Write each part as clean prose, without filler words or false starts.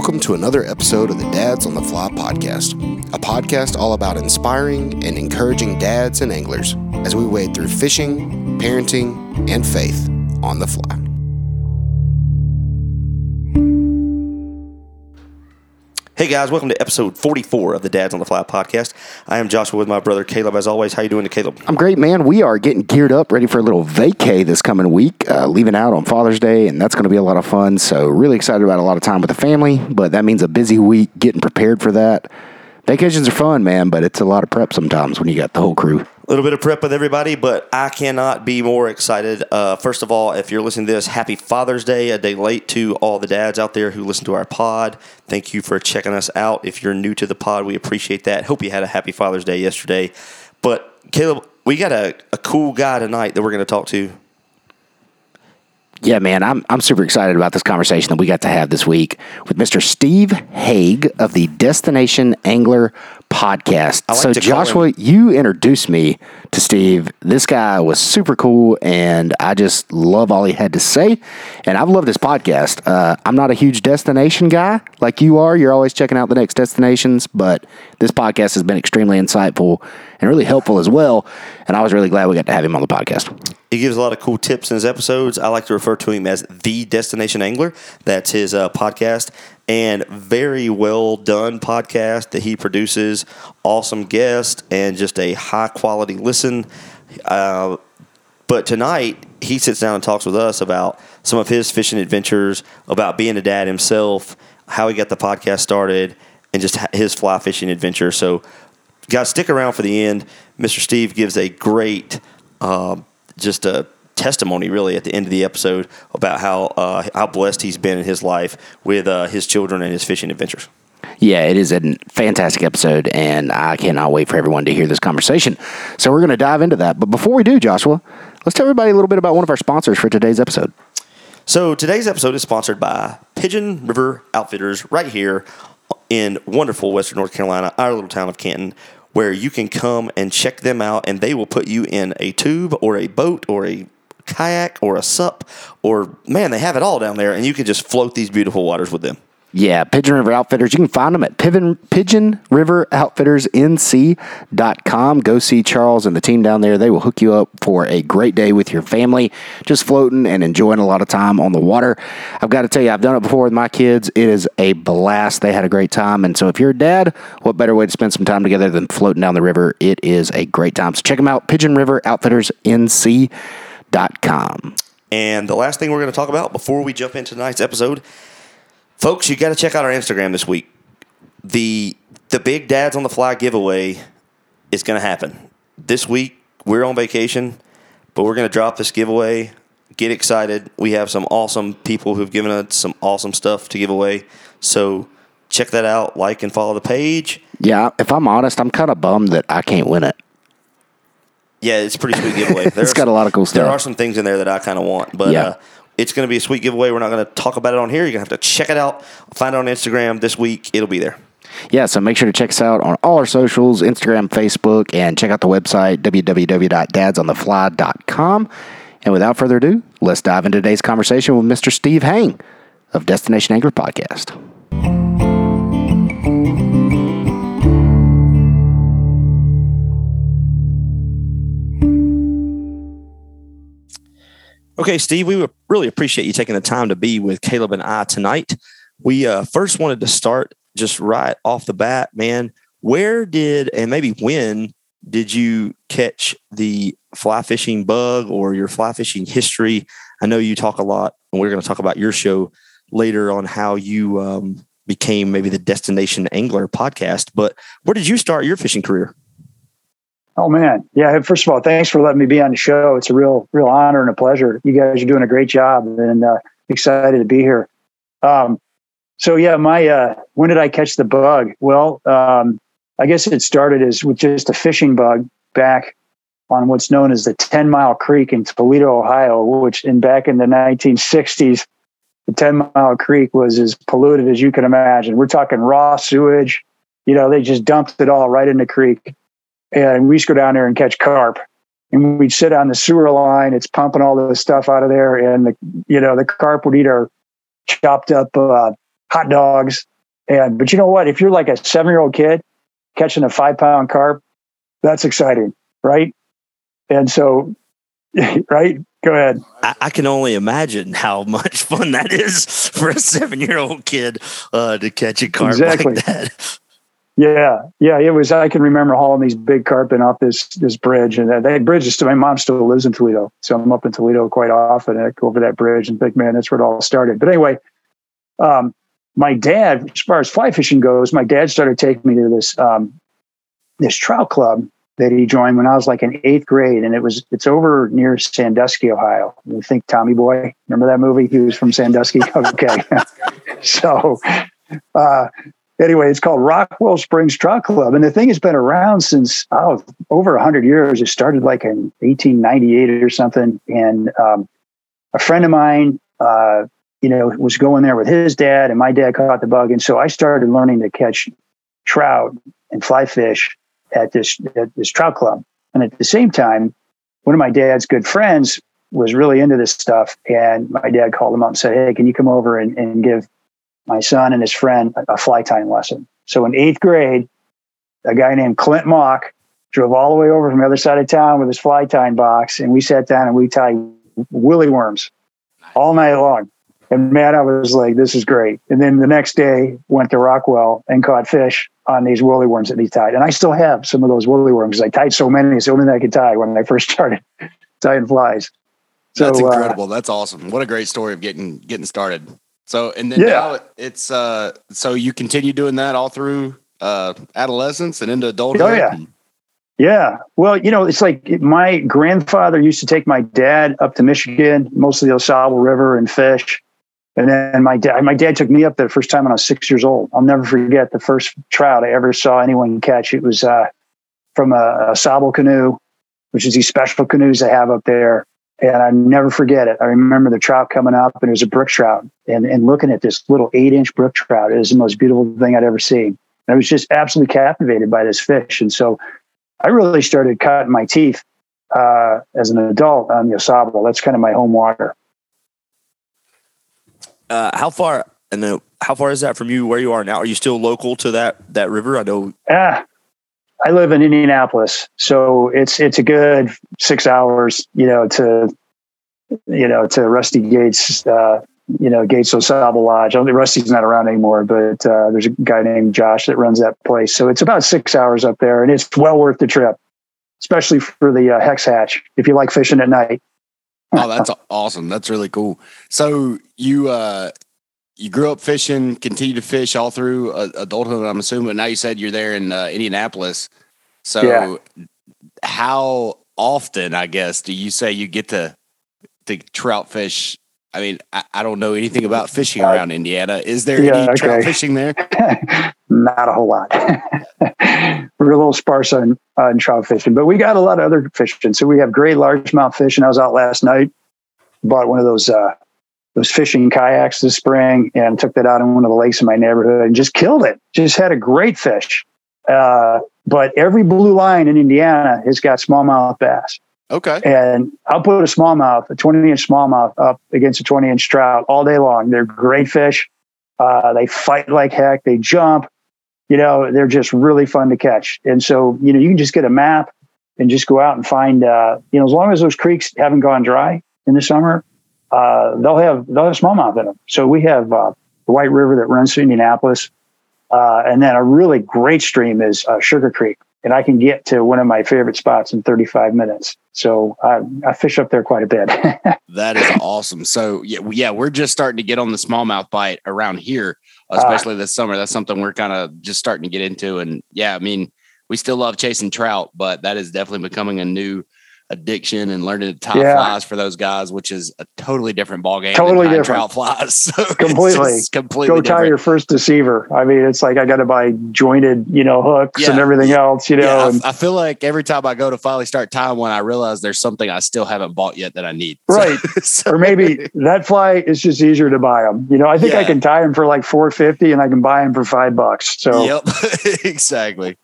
Welcome to another episode of the Dads on the Fly podcast, a podcast all about inspiring and encouraging dads and anglers as we wade through fishing, parenting, and faith on the fly. Hey guys, welcome to episode 44 of the Dads on the Fly podcast. I am Joshua with my brother Caleb, as always. How you doing, Caleb? I'm great, man. We are getting geared up, ready for a little vacay this coming week, leaving out on Father's Day, and that's going to be a lot of fun. So really excited about a lot of time with the family, but that means a busy week getting prepared for that. Vacations are fun, man, but it's a lot of prep sometimes when you got the whole crew. A little bit of prep with everybody, but I cannot be more excited. First of all, if you're listening to this, happy Father's Day, a day late to all the dads out there who listen to our pod. Thank you for checking us out. If you're new to the pod, we appreciate that. Hope you had a happy Father's Day yesterday. But, Caleb, we got a cool guy tonight that we're going to talk to. Yeah, man, I'm super excited about this conversation that we got to have this week with Mr. Steve Haig of the Destination Angler Podcast. Like so, Joshua, you introduced me to Steve. This guy was super cool, and I just love all he had to say, and I've loved his podcast. I'm not a huge destination guy like you are. You're always checking out the next destinations, but this podcast has been extremely insightful and really helpful as well, and I was really glad we got to have him on the podcast. He gives a lot of cool tips in his episodes. I like to refer to him as The Destination Angler. That's his podcast, and very well done podcast that he produces. Awesome guest and just a high quality listen. But tonight he sits down and talks with us about some of his fishing adventures, about being a dad himself, how he got the podcast started, and just his fly fishing adventure. So, guys, stick around for the end. Mr. Steve gives a great just a testimony, really, at the end of the episode about how blessed he's been in his life with his children and his fishing adventures. Yeah, it is a fantastic episode, and I cannot wait for everyone to hear this conversation. So we're going to dive into that. But before we do, Joshua, let's tell everybody a little bit about one of our sponsors for today's episode. So today's episode is sponsored by Pigeon River Outfitters right here in wonderful Western North Carolina, our little town of Canton, where you can come and check them out, and they will put you in a tube or a boat or a kayak or a sup or, man, they have it all down there, and you can just float these beautiful waters with them. Yeah, Pigeon River Outfitters. You can find them at PigeonRiverOutfittersNC.com. Go see Charles and the team down there. They will hook you up for a great day with your family, just floating and enjoying a lot of time on the water. I've got to tell you, I've done it before with my kids. It is a blast. They had a great time. And so if you're a dad, what better way to spend some time together than floating down the river? It is a great time. So check them out, PigeonRiverOutfittersNC.com. And the last thing we're going to talk about before we jump into tonight's episode, folks, you got to check out our Instagram this week. The big Dads on the Fly giveaway is going to happen. This week, we're on vacation, but we're going to drop this giveaway. Get excited. We have some awesome people who've given us some awesome stuff to give away. So check that out. Like and follow the page. Yeah, if I'm honest, I'm kind of bummed that I can't win it. Yeah, it's a pretty sweet giveaway. It's got a lot of cool stuff. There are some things in there that I kind of want, but yeah. It's going to be a sweet giveaway. We're not going to talk about it on here. You're going to have to check it out. Find it on Instagram this week. It'll be there. Yeah, so make sure to check us out on all our socials, Instagram, Facebook, and check out the website, www.dadsonthefly.com. And without further ado, let's dive into today's conversation with Mr. Steve Haig of Destination Angler Podcast. Okay, Steve, we would really appreciate you taking the time to be with Caleb and I tonight. We first wanted to start just right off the bat, man. Where did, and maybe when, did you catch the fly fishing bug or your fly fishing history? I know you talk a lot, and we're going to talk about your show later on how you became maybe the Destination Angler Podcast, but where did you start your fishing career? Oh, man. Yeah. First of all, thanks for letting me be on the show. It's a real honor and a pleasure. You guys are doing a great job, and excited to be here. When did I catch the bug? Well, I guess it started as with just a fishing bug back on what's known as the 10 Mile Creek in Toledo, Ohio, back in the 1960s, the 10 Mile Creek was as polluted as you can imagine. We're talking raw sewage. You know, they just dumped it all right in the creek. And we used to go down there and catch carp, and we'd sit on the sewer line. It's pumping all this stuff out of there, and the carp would eat our chopped up hot dogs. But you know what? If you're like a 7-year-old kid catching a 5-pound carp, that's exciting, right? And so, right? Go ahead. I can only imagine how much fun that is for a 7-year-old kid to catch a carp like that. Yeah. It was. I can remember hauling these big carp in off this bridge, and that bridge is still. My mom still lives in Toledo, so I'm up in Toledo quite often. And I go over that bridge and think, man, that's where it all started. But anyway, my dad, as far as fly fishing goes, my dad started taking me to this trout club that he joined when I was like in 8th grade. And it's over near Sandusky, Ohio. You think Tommy Boy, remember that movie? He was from Sandusky. Okay. So, anyway, it's called Rockwell Springs Trout Club. And the thing has been around since over 100 years. It started like in 1898 or something. And, a friend of mine, was going there with his dad, and my dad caught the bug. And so I started learning to catch trout and fly fish at this trout club. And at the same time, one of my dad's good friends was really into this stuff. And my dad called him up and said, hey, can you come over and give my son and his friend a fly tying lesson? So in 8th grade, a guy named Clint Mock drove all the way over from the other side of town with his fly tying box. And we sat down and we tied willy worms all night long. And man, I was like, this is great. And then the next day went to Rockwell and caught fish on these woolly worms that he tied. And I still have some of those woolly worms. I tied so many I could tie when I first started tying flies. So, that's incredible. That's awesome. What a great story of getting started. So, and then now it's, so you continue doing that all through adolescence and into adulthood. Oh yeah. Yeah. Well, it's like my grandfather used to take my dad up to Michigan, mostly the Au Sable River, and fish. And then my dad took me up there the first time when I was 6 years old. I'll never forget the first trout I ever saw anyone catch. It was from a sable canoe, which is these special canoes they have up there. And I never forget it. I remember the trout coming up, and it was a brook trout. And looking at this little 8-inch brook trout, it was the most beautiful thing I'd ever seen. And I was just absolutely captivated by this fish. And so I really started cutting my teeth as an adult on the Au Sable. That's kind of my home water. How far is that from you, where you are now? Are you still local to that river? I know. I live in Indianapolis, so it's a good 6 hours, to Rusty Gates, Gates Au Sable Lodge. I don't think Rusty's not around anymore, but there's a guy named Josh that runs that place. So it's about 6 hours up there, and it's well worth the trip, especially for the hex hatch if you like fishing at night. Oh, that's awesome. That's really cool. So you grew up fishing, continued to fish all through adulthood, I'm assuming. Now you said you're there in Indianapolis. So How often, I guess, do you say you get to trout fish? I mean, I don't know anything about fishing around Indiana. Is there any trout fishing there? Not a whole lot. We're a little sparse on trout fishing, but we got a lot of other fishing. So we have great largemouth fishing. I was out last night, bought one of those fishing kayaks this spring, and took that out in one of the lakes in my neighborhood and just killed it. Just had a great fish. But every blue line in Indiana has got smallmouth bass. Okay. And I'll put a 20-inch smallmouth up against a 20-inch trout all day long. They're great fish. They fight like heck. They jump. They're just really fun to catch. And so, you can just get a map and just go out and find, as long as those creeks haven't gone dry in the summer, they'll have smallmouth in them. So we have the White River that runs through Indianapolis. And then a really great stream is Sugar Creek. And I can get to one of my favorite spots in 35 minutes. So I fish up there quite a bit. That is awesome. So yeah, we're just starting to get on the smallmouth bite around here, especially this summer. That's something we're kind of just starting to get into. And yeah, I mean, we still love chasing trout, but that is definitely becoming a new addiction, and learning to tie flies for those guys, which is a totally different ballgame. Totally different trout flies. So completely. Go tie your first deceiver. I mean, it's like I got to buy jointed, hooks and everything else. Yeah, I feel like every time I go to finally start tying one, I realize there's something I still haven't bought yet that I need. Right. So, or maybe that fly is just easier to buy them. I think I can tie them for like $4.50, and I can buy them for $5. So exactly.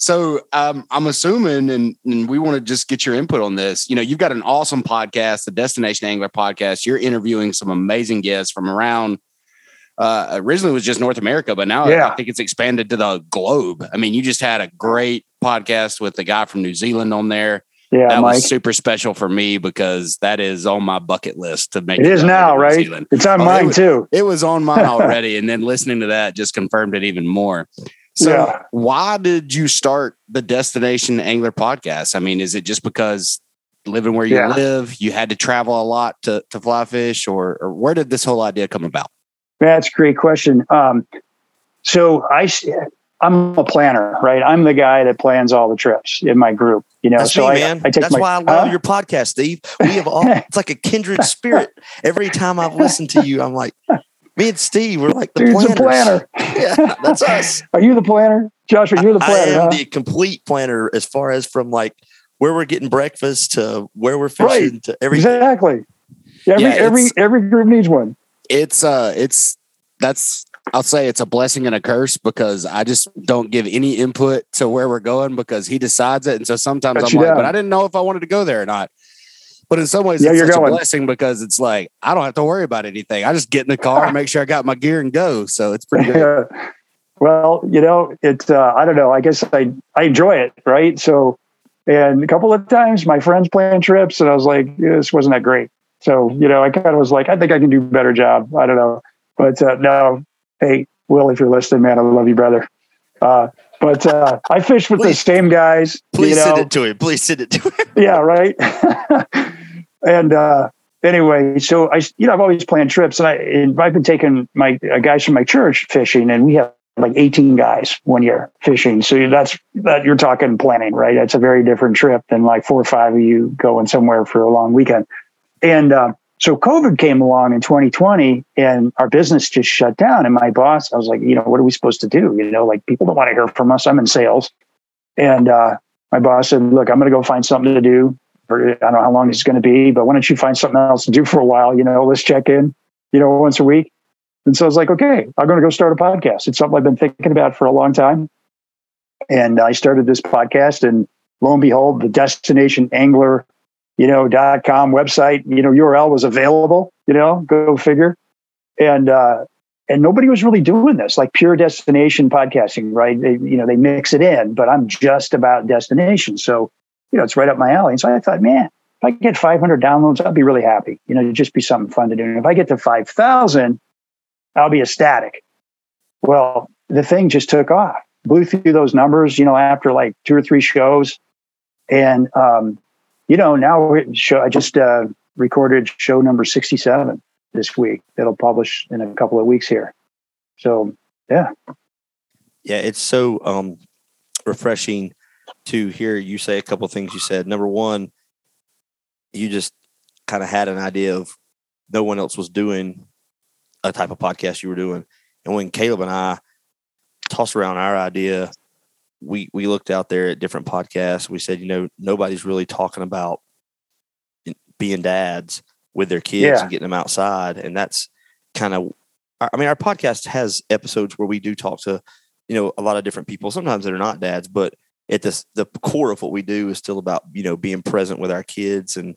So I'm assuming, and we want to just get your input on this. You've got an awesome podcast, the Destination Angler Podcast. You're interviewing some amazing guests from around originally was just North America, but now I think it's expanded to the globe. I mean, you just had a great podcast with the guy from New Zealand on there. Yeah, that Mike was super special for me because that is on my bucket list to make it. It is now, right? It's on mine too. It was on mine already. And then listening to that just confirmed it even more. So why did you start the Destination Angler podcast? I mean, is it just because living where you live, you had to travel a lot to fly fish, or where did this whole idea come about? That's a great question. So I'm a planner, right? I'm the guy that plans all the trips in my group, you know. That's so me, man. I take that's why I love your podcast, Steve. We have all it's like a kindred spirit. Every time I've listened to you, I'm like, me and Steve, we're like the planners. Planner. Yeah, that's us. Are you the planner, Josh? Are you the planner? I am the complete planner as far as from like where we're getting breakfast to where we're fishing to everything. Exactly. Every group needs one. I'll say it's a blessing and a curse because I just don't give any input to where we're going because he decides it. And so sometimes I'm like, but I didn't know if I wanted to go there or not. But in some ways, it's such a blessing because it's like, I don't have to worry about anything. I just get in the car and make sure I got my gear and go. So it's pretty good. Well, you know, it's, I don't know. I guess I enjoy it. Right. So, and a couple of times my friends plan trips and I was like, this wasn't that great. So, you know, I kind of was like, I think I can do a better job. I don't know. But no. Hey, Will, if you're listening, man, I love you, brother. But I fish with the same guys. Please send it to him. Please send it to him. Yeah, right. And anyway, so I've always planned trips, and I've been taking my guys from my church fishing, and we have like 18 guys one year fishing. So that's you're talking planning, right? That's a very different trip than like 4 or 5 of you going somewhere for a long weekend. And so COVID came along in 2020 and our business just shut down. And my boss, I was like, you know, what are we supposed to do? You know, like people don't want to hear from us. I'm in sales. And my boss said, look, I'm going to go find something to do. For, I don't know how long it's going to be, but why don't you find something else to do for a while? You know, let's check in, you know, once a week. And so I was like, okay, I'm going to go start a podcast. It's something I've been thinking about for a long time. And I started this podcast, and lo and behold, the Destination Angler .com website, URL was available, go figure. And nobody was really doing this, like pure destination podcasting, right? They mix it in, but I'm just about destination. So, it's right up my alley. And so I thought, man, if I get 500 downloads, I'll be really happy. It'd just be something fun to do. And if I get to 5,000, I'll be ecstatic. Well, the thing just took off, blew through those numbers, after like 2 or 3 shows. And, now I just recorded show number 67 this week. It'll publish in a couple of weeks here. So, yeah. Yeah, it's so refreshing to hear you say a couple of things you said. Number one, you just kind of had an idea of no one else was doing a type of podcast you were doing. And when Caleb and I tossed around our idea, we looked out there at different podcasts. We said, nobody's really talking about being dads with their kids and getting them outside. And that's kind of, our podcast has episodes where we do talk to, a lot of different people. Sometimes they're not dads, but at the core of what we do is still about, being present with our kids and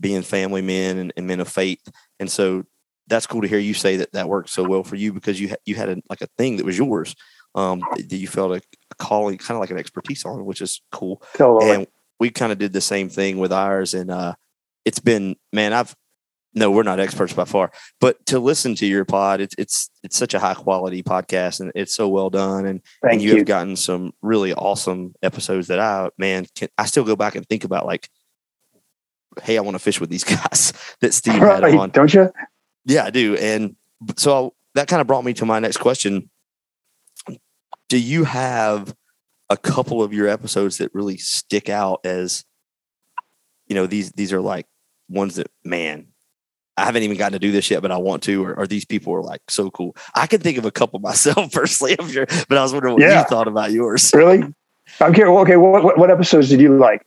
being family men and men of faith. And so that's cool to hear you say that worked so well for you because you had a thing that was yours. That you felt a calling, kind of like an expertise on, which is cool. Totally. And we kind of did the same thing with ours. And it's been, man, we're not experts by far, but to listen to your pod, it's such a high quality podcast and it's so well done. And, you have gotten some really awesome episodes that I still go back and think about like, hey, I want to fish with these guys that Steve had on. Don't you? Yeah, I do. And so that kind of brought me to my next question. Do you have a couple of your episodes that really stick out as, these are like ones that, man, I haven't even gotten to do this yet, but I want to, or these people are like so cool. I can think of a couple myself personally, I'm sure, but I was wondering what you thought about yours. Really? I'm curious. Okay. What episodes did you like?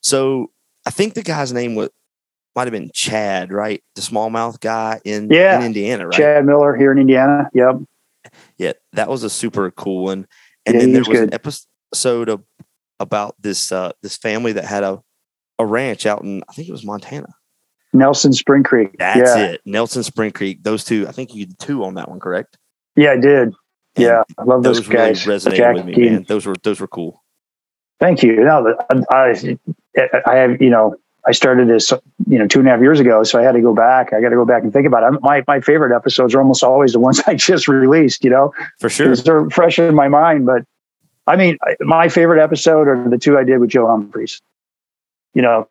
So I think the guy's name might've been Chad, right? The smallmouth guy in Indiana, right? Chad Miller here in Indiana. Yep. Yeah, that was a super cool one. And then there was an episode about this family that had a ranch out in, I think it was Montana. Nelson Spring Creek. That's it. Nelson Spring Creek. Those two. I think you did two on that one, correct? Yeah, I did. And yeah, I love those guys. Really resonated with me, man. Those were cool. Thank you. No, I have, I started this, 2.5 years ago, so I had to go back. I got to go back and think about it. My favorite episodes are almost always the ones I just released, For sure. They're fresh in my mind, but I mean, my favorite episode are the two I did with Joe Humphreys,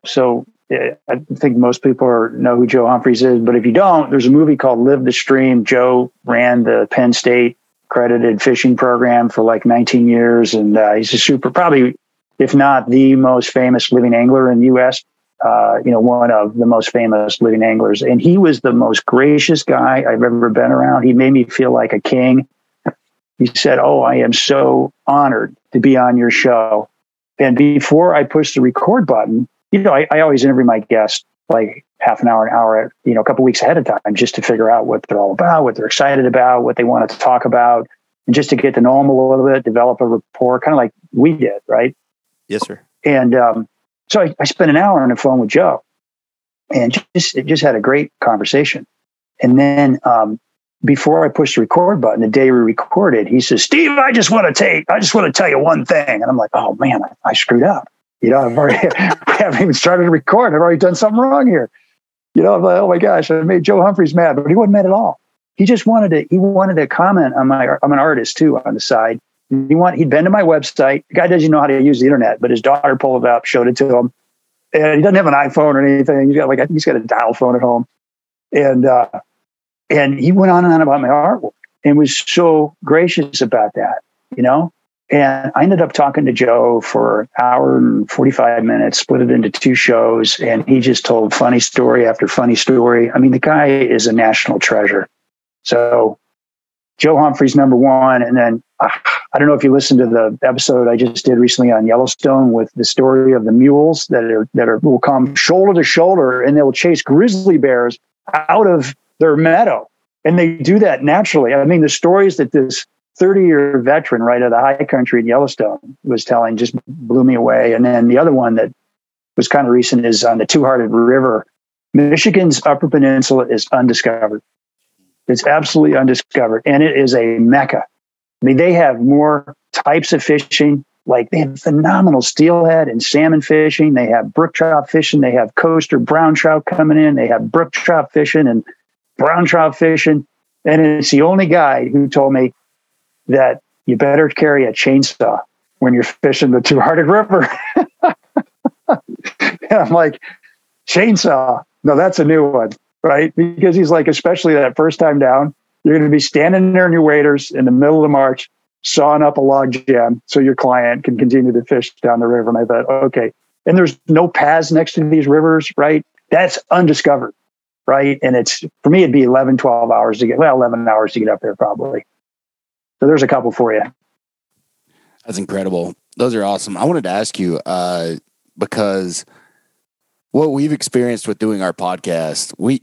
so I think most people know who Joe Humphreys is, but if you don't, there's a movie called Live the Stream. Joe ran the Penn State accredited fishing program for like 19 years. And he's a probably, if not the most famous living angler in the U.S., one of the most famous living anglers. And he was the most gracious guy I've ever been around. He made me feel like a king. He said, "Oh, I am so honored to be on your show." And before I pushed the record button, I always interview my guests like half an hour, a couple weeks ahead of time, just to figure out what they're all about, what they're excited about, what they want to talk about, and just to get to know them a little bit, develop a rapport, kind of like we did, right? Yes, sir. And so I spent an hour on the phone with Joe, and just had a great conversation. And then before I pushed the record button, the day we recorded, he says, "Steve, I just want to tell you one thing." And I'm like, "Oh man, I screwed up. I haven't even started to record. I've already done something wrong here." I'm like, "Oh my gosh, I made Joe Humphreys mad," but he wasn't mad at all. He just wanted to comment on I'm an artist too on the side. He'd been to my website. The guy doesn't know how to use the internet, but his daughter pulled it up, showed it to him. And he doesn't have an iPhone or anything. He's got a dial phone at home. And he went on and on about my artwork and was so gracious about that, And I ended up talking to Joe for an hour and 45 minutes, split it into two shows, and he just told funny story after funny story. I mean, the guy is a national treasure. So Joe Humphreys, number one. And then I don't know if you listened to the episode I just did recently on Yellowstone with the story of the mules that will come shoulder to shoulder, and they'll chase grizzly bears out of their meadow. And they do that naturally. I mean, the stories that this 30-year veteran right of the high country in Yellowstone was telling just blew me away. And then the other one that was kind of recent is on the Two-Hearted River. Michigan's Upper Peninsula is undiscovered. It's absolutely undiscovered. And it is a mecca. I mean, they have more types of fishing. Like, they have phenomenal steelhead and salmon fishing. They have brook trout fishing. They have coaster brown trout coming in. They have brook trout fishing and brown trout fishing. And it's the only guy who told me that you better carry a chainsaw when you're fishing the Two-Hearted River. And I'm like, chainsaw? No, that's a new one, right? Because he's like, especially that first time down, you're going to be standing there in your waders in the middle of March, sawing up a log jam so your client can continue to fish down the river. And I thought, okay. And there's no paths next to these rivers, right? That's undiscovered, right? And it's, for me, it'd be 11 hours to get up there probably. So there's a couple for you. That's incredible. Those are awesome. I wanted to ask you, because what we've experienced with doing our podcast, we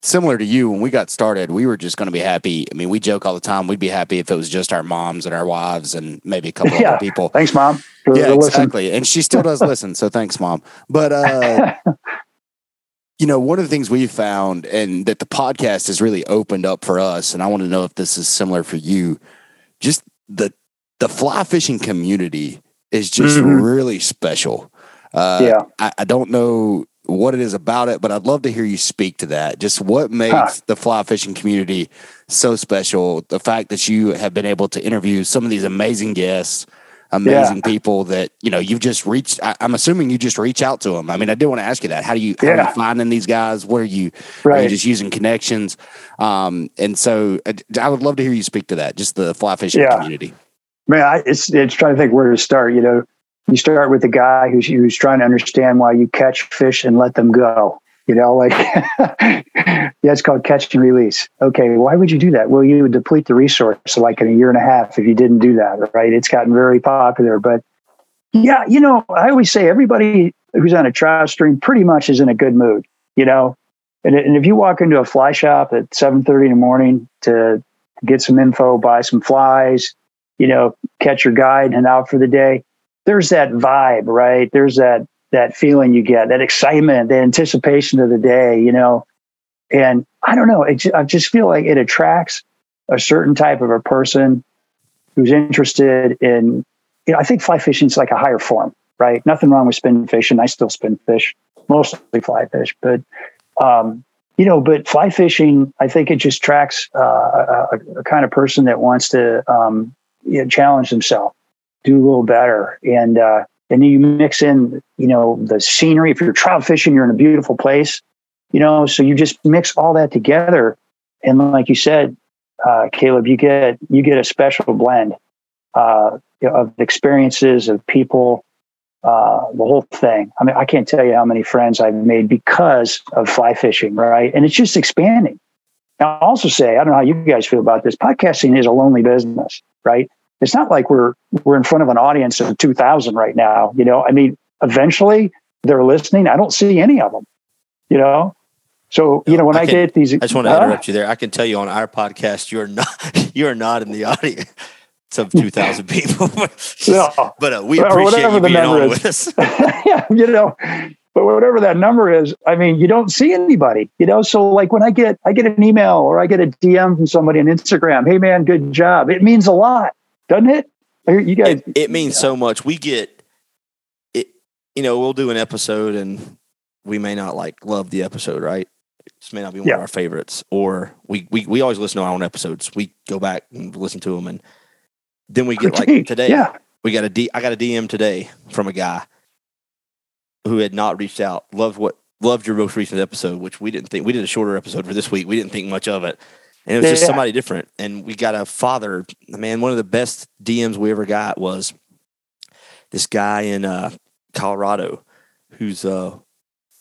similar to you, when we got started, we were just going to be happy. I mean, we joke all the time. We'd be happy if it was just our moms and our wives and maybe a couple other people. Thanks, Mom. Yeah, exactly. And she still does listen. So thanks, Mom. But, one of the things we've found, and that the podcast has really opened up for us, and I want to know if this is similar for you, just the fly fishing community is just really special. I don't know what it is about it, but I'd love to hear you speak to that. Just what makes the fly fishing community so special, the fact that you have been able to interview some of these amazing guests, people that, you've just reached, I'm assuming you just reach out to them. I mean, I did want to ask you that. How are you finding these guys? What are you, are you just using connections? And so I would love to hear you speak to that, just the fly fishing community. Man, it's trying to think where to start. You start with the guy who's trying to understand why you catch fish and let them go, it's called catch and release. Okay. Why would you do that? Well, you would deplete the resource like in a year and a half if you didn't do that. Right. It's gotten very popular, but I always say everybody who's on a trout stream pretty much is in a good mood, and if you walk into a fly shop at 7:30 in the morning to get some info, buy some flies, catch your guide and out for the day, there's that vibe, right? There's that that feeling you get, that excitement, the anticipation of the day, you know. And I don't know, I just feel like it attracts a certain type of a person who's interested in, you know, I think fly fishing is like a higher form, right? Nothing wrong with spin fishing. I still spin fish, mostly fly fish, but, you know, but fly fishing, I think it just attracts a kind of person that wants to you know, challenge themselves, do a little better. And then you mix in, you know, the scenery. If you're trout fishing, you're in a beautiful place, you know, so you just mix all that together. And like you said, Caleb, you get a special blend of experiences, of people, the whole thing. I mean, I can't tell you how many friends I've made because of fly fishing, right? And it's just expanding. Now, I'll also say, I don't know how you guys feel about this. Podcasting is a lonely business, right? It's not like we're in front of an audience of 2,000 right now. You know, I mean, eventually they're listening. I don't see any of them, you know? So, you know, when I get these... I just want to interrupt you there. I can tell you on our podcast, you're not in the audience of 2,000 people. But we appreciate you being on with us. Yeah, you know, but whatever that number is, I mean, you don't see anybody, you know? So like when I get an email or I get a DM from somebody on Instagram, hey man, good job. It means a lot, doesn't it? You guys, it means so much. We get it, you know, we'll do an episode and we may not love the episode, right? This may not be one of our favorites, or we always listen to our own episodes. We go back and listen to them, and then we get like today. Yeah. I got a DM today from a guy who had not reached out. Loved your most recent episode, which we did a shorter episode for this week. We didn't think much of it, and it was just somebody different. And we got a father. Man, one of the best DMs we ever got was this guy in Colorado, who's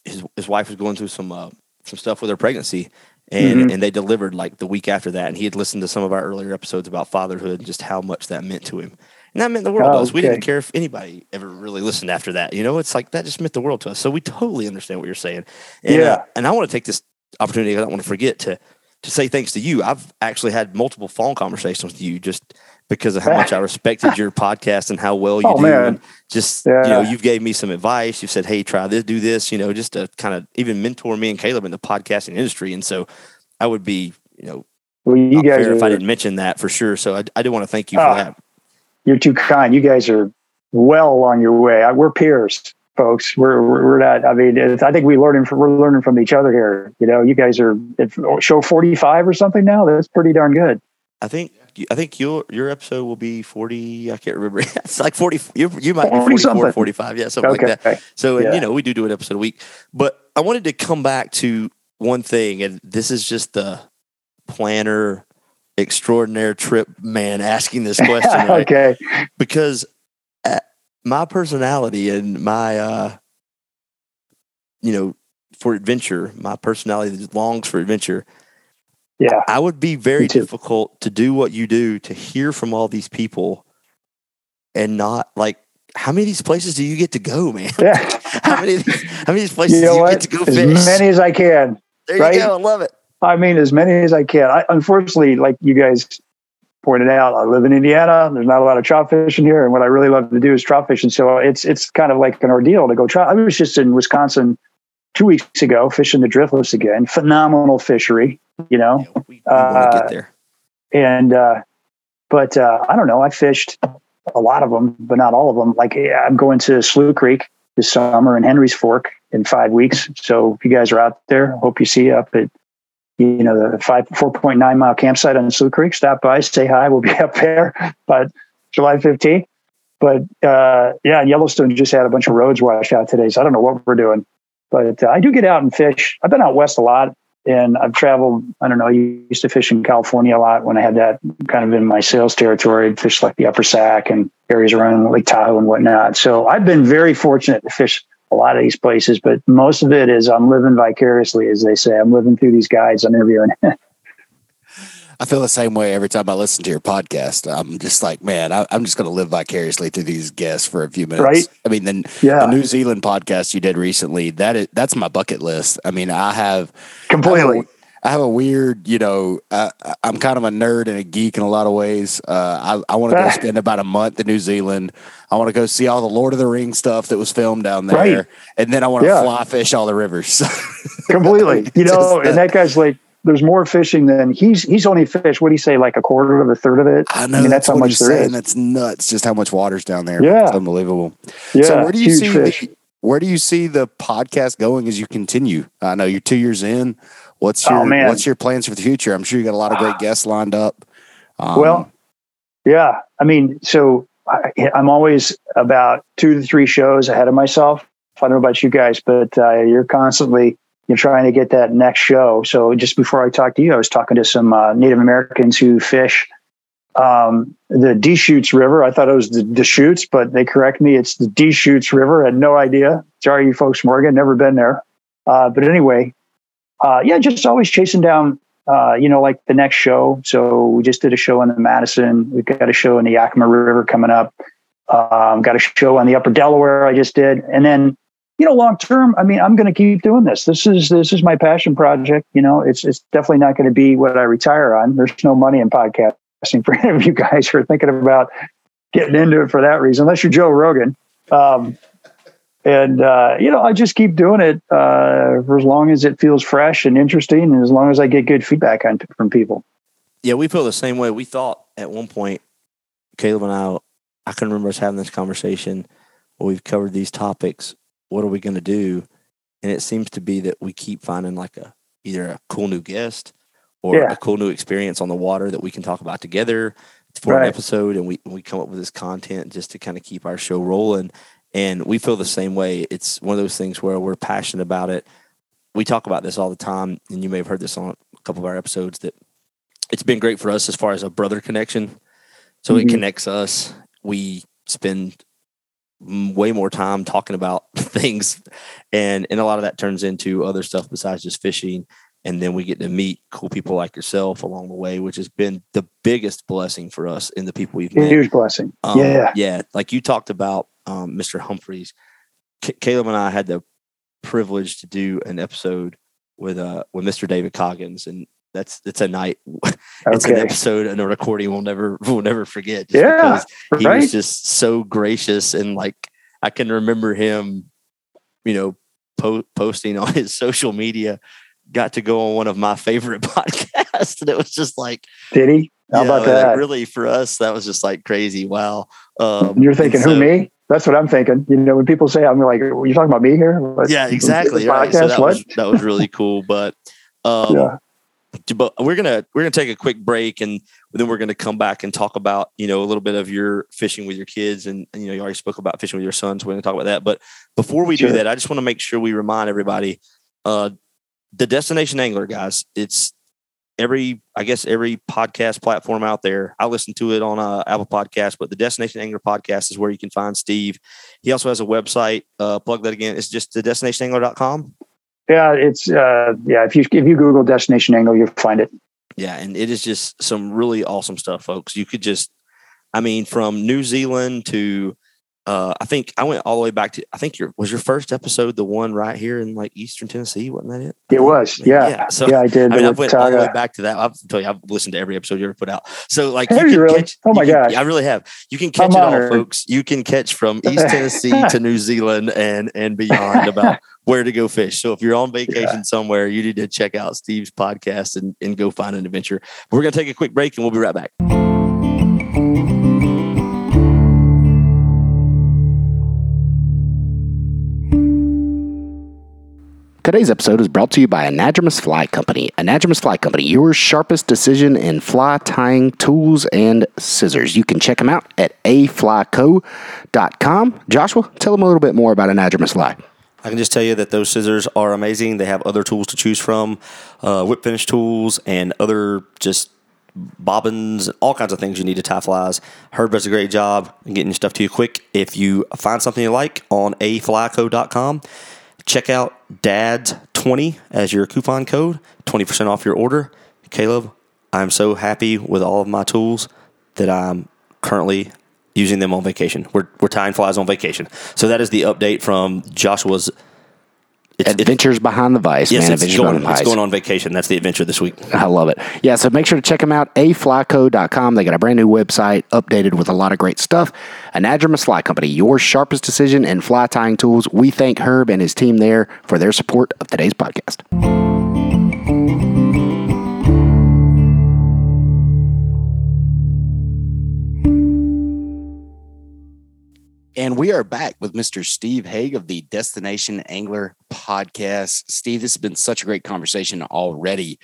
his wife was going through some stuff with her pregnancy, and and they delivered like the week after that. And he had listened to some of our earlier episodes about fatherhood and just how much that meant to him. And that meant the world to us. We didn't care if anybody ever really listened after that. You know, it's like that just meant the world to us. So we totally understand what you're saying. And, and I want to take this opportunity, I don't want to forget, to say thanks to you. I've actually had multiple phone conversations with you just because of how much I respected your podcast and how well you do. Man. And just, you know, you've gave me some advice. You said, hey, try this, do this, you know, just to kind of even mentor me and Caleb in the podcasting industry. And so I would be, you know, you guys if I didn't mention that for sure. So I do want to thank you for that. You're too kind. You guys are well on your way. We're peers, folks. We're not, I mean, I think we're learning from each other here. You know, you guys are at show 45 or something now. That's pretty darn good. I think your episode will be 40. I can't remember. It's like 40. You might be 44, 45. Yeah, something like that. So, and, you know, we do an episode a week. But I wanted to come back to one thing, and this is just the planner extraordinaire trip man asking this question. Right? Okay. Because my personality and my, you know, for adventure, my personality that longs for adventure. Yeah, I would be very difficult to do what you do, to hear from all these people and not like, how many of these places do you get to go, man? Yeah. how many of these places get to go fish? As many as I can. There you go. I love it. I mean, as many as I can. Unfortunately, like you guys pointed out, I live in Indiana. There's not a lot of trout fishing here. And what I really love to do is trout fishing. So it's kind of like an ordeal to go trout. I was just in Wisconsin 2 weeks ago, fishing the Driftless again. Phenomenal fishery, you know. Yeah, we want to get there. And, but I don't know. I fished a lot of them, but not all of them. Like I'm going to Slough Creek this summer and Henry's Fork in 5 weeks. So if you guys are out there, hope you see up at, you know, the 4.9 mile campsite on Slough Creek. Stop by, say hi. We'll be up there by July 15th. But Yellowstone just had a bunch of roads washed out today, so I don't know what we're doing. But I do get out and fish. I've been out west a lot, and I've traveled. I don't know. I used to fish in California a lot when I had that kind of in my sales territory. I'd fish like the Upper Sac and areas around Lake Tahoe and whatnot. So I've been very fortunate to fish a lot of these places, but most of it is I'm living vicariously, as they say. I'm living through these guides I'm interviewing. I feel the same way every time I listen to your podcast. I'm just like, man, I'm just going to live vicariously through these guests for a few minutes. Right? I mean, the New Zealand podcast you did recently, that's my bucket list. I mean, I have completely. I have a weird, you know, I'm kind of a nerd and a geek in a lot of ways. I want to go spend about a month in New Zealand. I want to go see all the Lord of the Rings stuff that was filmed down there. Right. And then I want to fly fish all the rivers. Completely. You know, and that guy's like, there's more fishing than he's only fished. What do you say? Like a quarter of a third of it. I know. I mean, that's how much there is. That's nuts. Just how much water's down there. Yeah. It's unbelievable. Yeah. So where do you see the podcast going as you continue? I know you're 2 years in. What's your plans for the future? I'm sure you got a lot of great guests lined up. Yeah. I mean, so I'm always about 2 to 3 shows ahead of myself. I don't know about you guys, but you're constantly trying to get that next show. So just before I talked to you, I was talking to some Native Americans who fish the Deschutes River. I thought it was the Deschutes, but they correct me. It's the Deschutes River. I had no idea. Sorry, you folks, Morgan, never been there. But anyway. Just always chasing down, like the next show. So we just did a show in the Madison. We've got a show in the Yakima River coming up. Got a show on the Upper Delaware I just did. And then, long term, I mean, I'm going to keep doing this. This is my passion project. It's definitely not going to be what I retire on. There's no money in podcasting for any of you guys who are thinking about getting into it for that reason, unless you're Joe Rogan. And I just keep doing it for as long as it feels fresh and interesting, and as long as I get good feedback from people. Yeah, we feel the same way. We thought at one point, Caleb and I can remember us having this conversation. Well, we've covered these topics. What are we going to do? And it seems to be that we keep finding like either a cool new guest or a cool new experience on the water that we can talk about together for an episode. And we come up with this content just to kind of keep our show rolling. And we feel the same way. It's one of those things where we're passionate about it. We talk about this all the time, and you may have heard this on a couple of our episodes, that it's been great for us as far as a brother connection. So it connects us. We spend way more time talking about things, and a lot of that turns into other stuff besides just fishing. And then we get to meet cool people like yourself along the way, which has been the biggest blessing for us and the people we've met. Huge blessing. Like you talked about, Mr. Humphreys. Caleb and I had the privilege to do an episode with Mr. David Coggins, and it's a night. It's an episode and a recording we'll never forget. Because he was just so gracious, and like I can remember him, posting on his social media. Got to go on one of my favorite podcasts, and it was just like, did he? How about that? Like really, for us, that was just like crazy. Wow. You're thinking, who, me? That's what I'm thinking. When people say, I'm like, well, you're talking about me here? What? Yeah, exactly. Right. So that was really cool. But, but we're gonna take a quick break, and then we're gonna come back and talk about a little bit of your fishing with your kids, and you already spoke about fishing with your sons. So we're gonna talk about that. But before we do that, I just want to make sure we remind everybody, the Destination Angler, guys. It's every podcast platform out there. I listen to it on Apple Podcast, but the Destination Angler Podcast is where you can find Steve. He also has a website. Plug that again. It's just the destinationangler.com. Yeah, it's if you Google Destination Angler, you'll find it. Yeah, and it is just some really awesome stuff, folks. You could from New Zealand to I think I went all the way back to, was your first episode the one right here in like Eastern Tennessee? Wasn't that it? It was. Yeah. So, I did. I mean, I've went all the way back to that. I'll tell you, I've listened to every episode you ever put out. So like, I really have. You can catch all, folks. You can catch from East Tennessee to New Zealand and beyond about where to go fish. So if you're on vacation somewhere, you need to check out Steve's podcast and go find an adventure. We're going to take a quick break, and we'll be right back. Today's episode is brought to you by Anadromous Fly Company. Anadromous Fly Company, your sharpest decision in fly tying tools and scissors. You can check them out at aflyco.com. Joshua, tell them a little bit more about Anadromous Fly. I can just tell you that those scissors are amazing. They have other tools to choose from, whip finish tools and other just bobbins, all kinds of things you need to tie flies. Herb does a great job getting stuff to you quick. If you find something you like on aflyco.com, check out DADS20 as your coupon code, 20% off your order. Caleb, I'm so happy with all of my tools that I'm currently using them on vacation. We're tying flies on vacation. So that is the update from Joshua's Adventures Behind the Vice. Yes, man. It's going on vacation. That's the adventure this week. I love it. Yeah, so make sure to check them out, aflyco.com. They got a brand new website updated with a lot of great stuff. Anadromous Fly Company, your sharpest decision in fly tying tools. We thank Herb and his team there for their support of today's podcast. And we are back with Mr. Steve Haig of the Destination Angler Podcast. Steve, this has been such a great conversation already.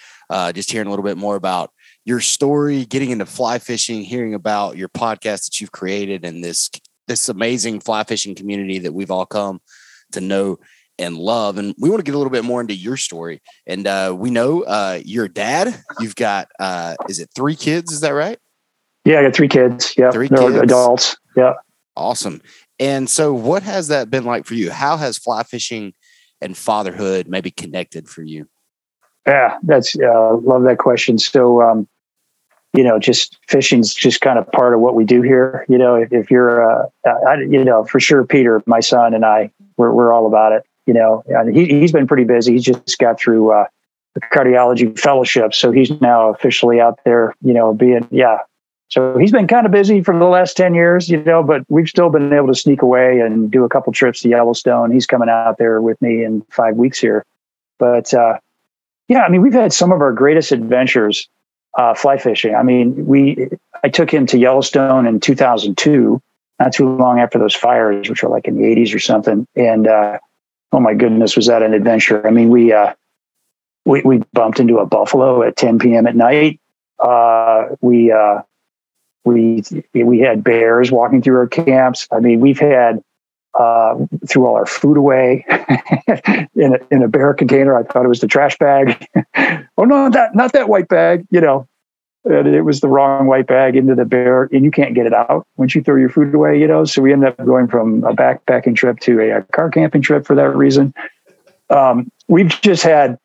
Just hearing a little bit more about your story, getting into fly fishing, hearing about your podcast that you've created and this amazing fly fishing community that we've all come to know and love. And we want to get a little bit more into your story. And we know you're a dad. You've got, is it 3 kids? Is that right? Yeah, I got 3 kids. Yeah, they're adults. Yeah. Awesome. And so what has that been like for you? How has fly fishing and fatherhood maybe connected for you? Yeah, love that question. So, just fishing's just kind of part of what we do here. You know, if you're, for sure, Peter, my son and I, we're all about it. You know, and he's been pretty busy. He's just got through the cardiology fellowship. So he's now officially out there, you know, so he's been kind of busy for the last 10 years, you know, but we've still been able to sneak away and do a couple trips to Yellowstone. He's coming out there with me in 5 weeks here. But, we've had some of our greatest adventures fly fishing. I mean, I took him to Yellowstone in 2002, not too long after those fires, which were like in the 80s or something. And, oh my goodness, was that an adventure? I mean, we bumped into a buffalo at 10 p.m. at night. We had bears walking through our camps. I mean, we've had threw all our food away in a bear container. I thought it was the trash bag. Oh no, not that white bag. You know, it was the wrong white bag into the bear, and you can't get it out once you throw your food away. You know, so we ended up going from a backpacking trip to a car camping trip for that reason. We've just had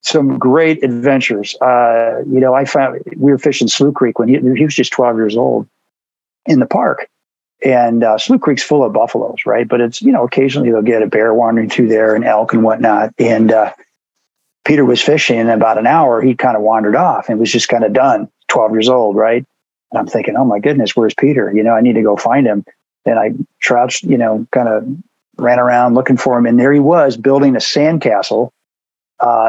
some great adventures. I found we were fishing Slough Creek when he was just 12 years old in the park, and Slough Creek's full of buffaloes, right? But it's, you know, occasionally they'll get a bear wandering through there and elk and whatnot. And Peter was fishing, and in about an hour, he kind of wandered off and was just kind of done. 12 years old, right? And I'm thinking, oh my goodness, where's Peter? You know, I need to go find him. And I trounced, kind of ran around looking for him, and there he was building a sandcastle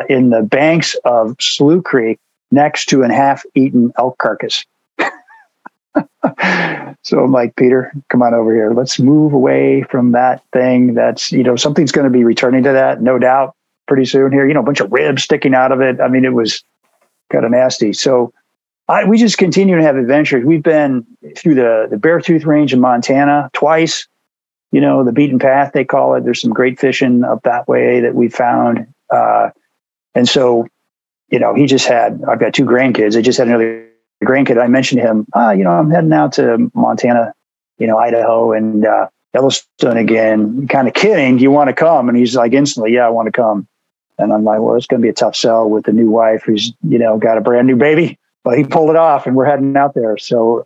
in the banks of Slough Creek next to an half-eaten elk carcass. So I'm like, Peter, come on over here. Let's move away from that thing. That's, something's going to be returning to that, no doubt, pretty soon here. A bunch of ribs sticking out of it. I mean, it was kind of nasty. So we just continue to have adventures. We've been through the Beartooth Range in Montana twice. The beaten path, they call it. There's some great fishing up that way that we found. And so, I've got 2 grandkids. I just had another grandkid. I mentioned to him, I'm heading out to Montana, Idaho and Yellowstone again, kind of kidding. Do you want to come? And he's like instantly, yeah, I want to come. And I'm like, well, it's going to be a tough sell with the new wife who's, got a brand new baby, but he pulled it off and we're heading out there. So,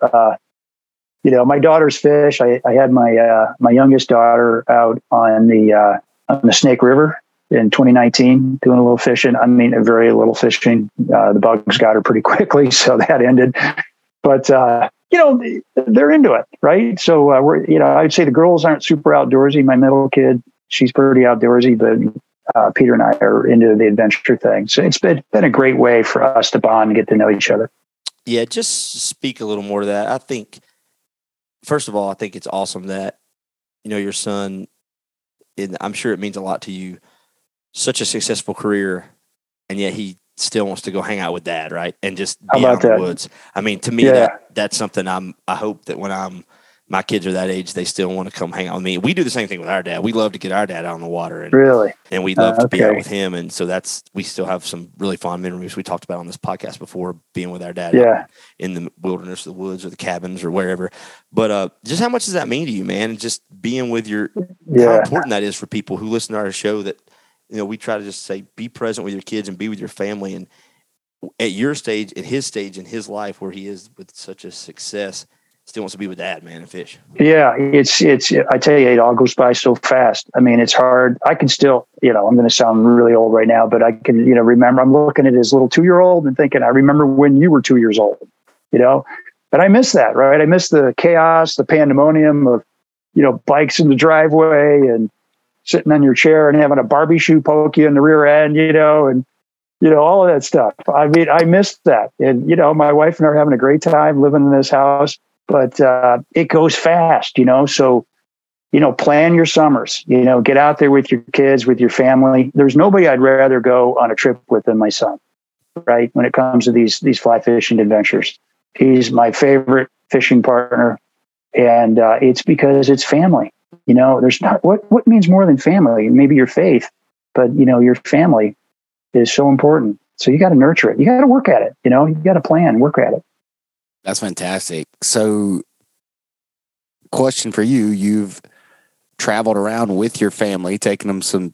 my daughters fish. I had my youngest daughter out on the Snake River in 2019, doing a little fishing. I mean, a very little fishing. The bugs got her pretty quickly, so that ended. But, they're into it, right? So, I would say the girls aren't super outdoorsy. My middle kid, she's pretty outdoorsy, but Peter and I are into the adventure thing. So it's been a great way for us to bond and get to know each other. Yeah, just speak a little more to that. I think, first of all, I think it's awesome that, your son, and I'm sure it means a lot to you, such a successful career, and yet he still wants to go hang out with dad, right? And just be out in the woods. I mean, to me, that's something I hope that when my kids are that age, they still want to come hang out with me. We do the same thing with our dad. We love to get our dad out on the water. And we love to be out with him. And so we still have some really fond memories we talked about on this podcast before, being with our dad in the wilderness, the woods or the cabins or wherever. But just how much does that mean to you, man? And just being with how important that is for people who listen to our show that, we try to just say, be present with your kids and be with your family. And at your stage, at his life where he is with such a success, still wants to be with dad, man, and fish. Yeah, it's. I tell you, it all goes by so fast. I mean, it's hard. I can still, I'm going to sound really old right now, but I can, remember. I'm looking at his little 2-year-old and thinking, I remember when you were 2 years old, And I miss that, right? I miss the chaos, the pandemonium of, bikes in the driveway and sitting on your chair and having a Barbie shoe poke you in the rear end, and all of that stuff. I mean, I missed that. And, my wife and I are having a great time living in this house, but it goes fast, So, plan your summers, get out there with your kids, with your family. There's nobody I'd rather go on a trip with than my son, right? When it comes to these fly fishing adventures. He's my favorite fishing partner, and it's because it's family. There's not what means more than family. Maybe your faith, but your family is so important. So you got to nurture it. You got to work at it. You got to plan, work at it. That's fantastic. So, question for you: you've traveled around with your family, taking your son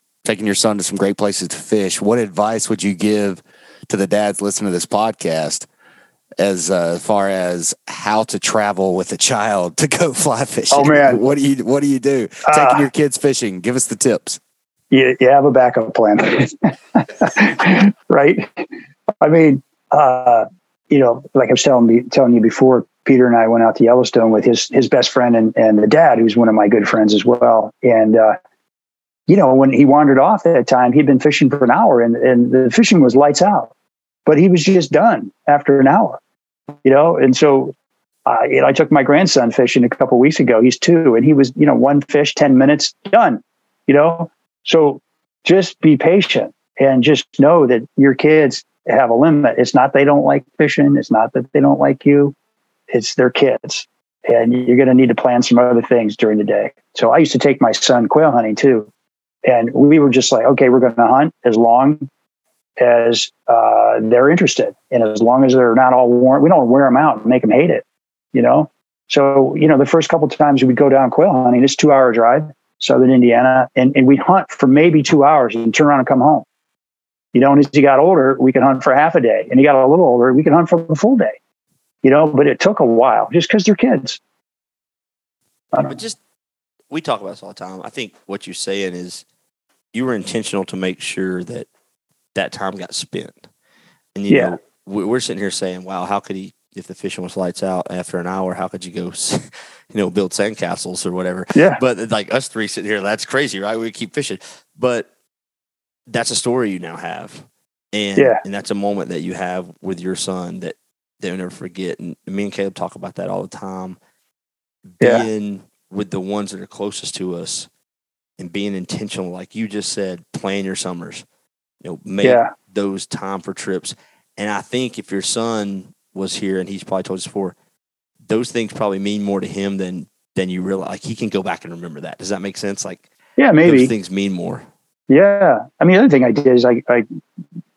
to some great places to fish. What advice would you give to the dads listening to this podcast? As far as how to travel with a child to go fly fishing. Oh man, what do you do? Taking your kids fishing. Give us the tips. You have a backup plan, right? I mean, like I was telling you before, Peter and I went out to Yellowstone with his best friend and the dad, who's one of my good friends as well. And when he wandered off that time, he'd been fishing for an hour, and the fishing was lights out. But he was just done after an hour, And so, I took my grandson fishing a couple of weeks ago. He's 2, and he was, one fish, 10 minutes, done, So just be patient and just know that your kids have a limit. It's not they don't like fishing. It's not that they don't like you. It's their kids, and you're going to need to plan some other things during the day. So I used to take my son quail hunting too, and we were just like, okay, we're going to hunt as long as they're interested, and as long as they're not all worn, we don't wear them out and make them hate it, So, the first couple of times we go down quail hunting, it's a 2-hour drive, southern Indiana, and we hunt for maybe 2 hours and turn around and come home. And as he got older, we could hunt for half a day, and he got a little older, we could hunt for the full day, But it took a while just because they're kids. We talk about this all the time. I think what you're saying is you were intentional to make sure that time got spent. And, you know, we're sitting here saying, wow, how could he, if the fishing was lights out after an hour, how could you go, build sandcastles or whatever? Yeah. But like us three sitting here, that's crazy, right? We keep fishing. But that's a story you now have. And that's a moment that you have with your son that they'll never forget. And me and Caleb talk about that all the time. Being with the ones that are closest to us and being intentional, like you just said, plan your summers. Make those time for trips. And I think if your son was here, and he's probably told us before, those things probably mean more to him than you realize. Like, he can go back and remember that. Does that make sense? Like, yeah, maybe those things mean more. Yeah. I mean, the other thing I did is I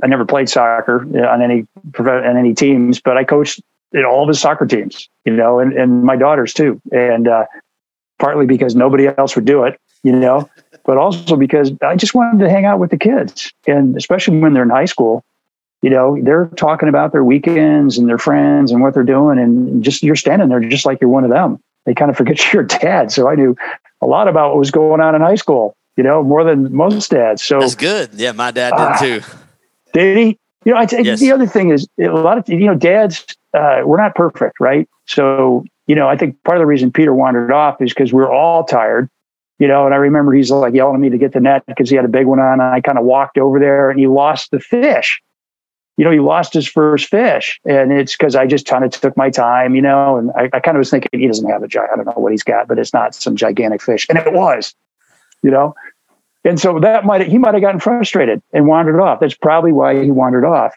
never played soccer on any teams, but I coached all of his soccer teams, and my daughters too. And partly because nobody else would do it, but also because I just wanted to hang out with the kids. And especially when they're in high school, they're talking about their weekends and their friends and what they're doing. And just, you're standing there just like you're one of them. They kind of forget you're a dad. So I knew a lot about what was going on in high school, more than most dads. So that's good. Yeah. My dad did too. Did he? Yes. The other thing is a lot of, dads, we're not perfect. Right. So, I think part of the reason Peter wandered off is because we're all tired. And I remember he's like yelling at me to get the net because he had a big one on. And I kind of walked over there and he lost the fish. He lost his first fish. And it's because I just kind of took my time, and I kind of was thinking he doesn't have I don't know what he's got, but it's not some gigantic fish. And it was, And so he might have gotten frustrated and wandered off. That's probably why he wandered off,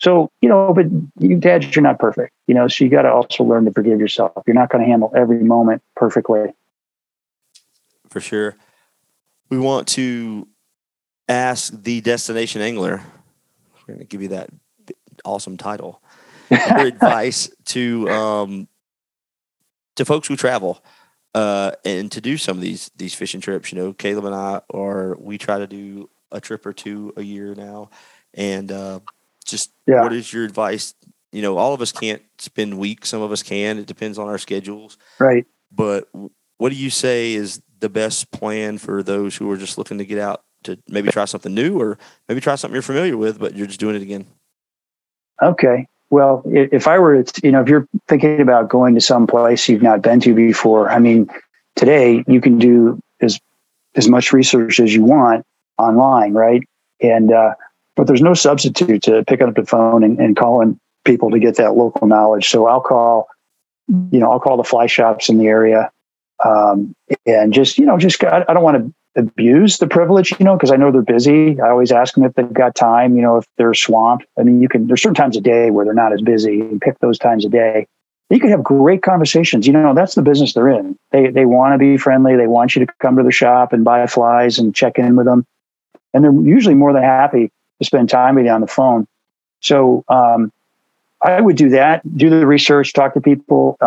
So, but you dads, you're not perfect, so you got to also learn to forgive yourself. You're not going to handle every moment perfectly. For sure. We want to ask the destination angler. We're going to give you that awesome title. Your advice to folks who travel and to do some of these fishing trips. Caleb and I we try to do a trip or two a year now. And what is your advice you know, all of us can't spend weeks. Some of us can. It depends on our schedules. Right. But what do you say is the best plan for those who are just looking to get out to maybe try something new, or maybe try something you're familiar with, but you're just doing it again? Okay. Well, if I were to, you know, if you're thinking about going to some place you've not been to before, I mean, today you can do as much research as you want online, right? And, but there's no substitute to picking up the phone and calling people to get that local knowledge. So I'll call the fly shops in the area. And just, I don't want to abuse the privilege, you know, because I know they're busy. I always ask them if they've got time, you know, if they're swamped. I mean, there's certain times of day where they're not as busy, and pick those times of day. You can have great conversations. You know, that's the business they're in. They want to be friendly. They want you to come to the shop and buy flies and check in with them. And they're usually more than happy to spend time with you on the phone. So I would do that, do the research, talk to people.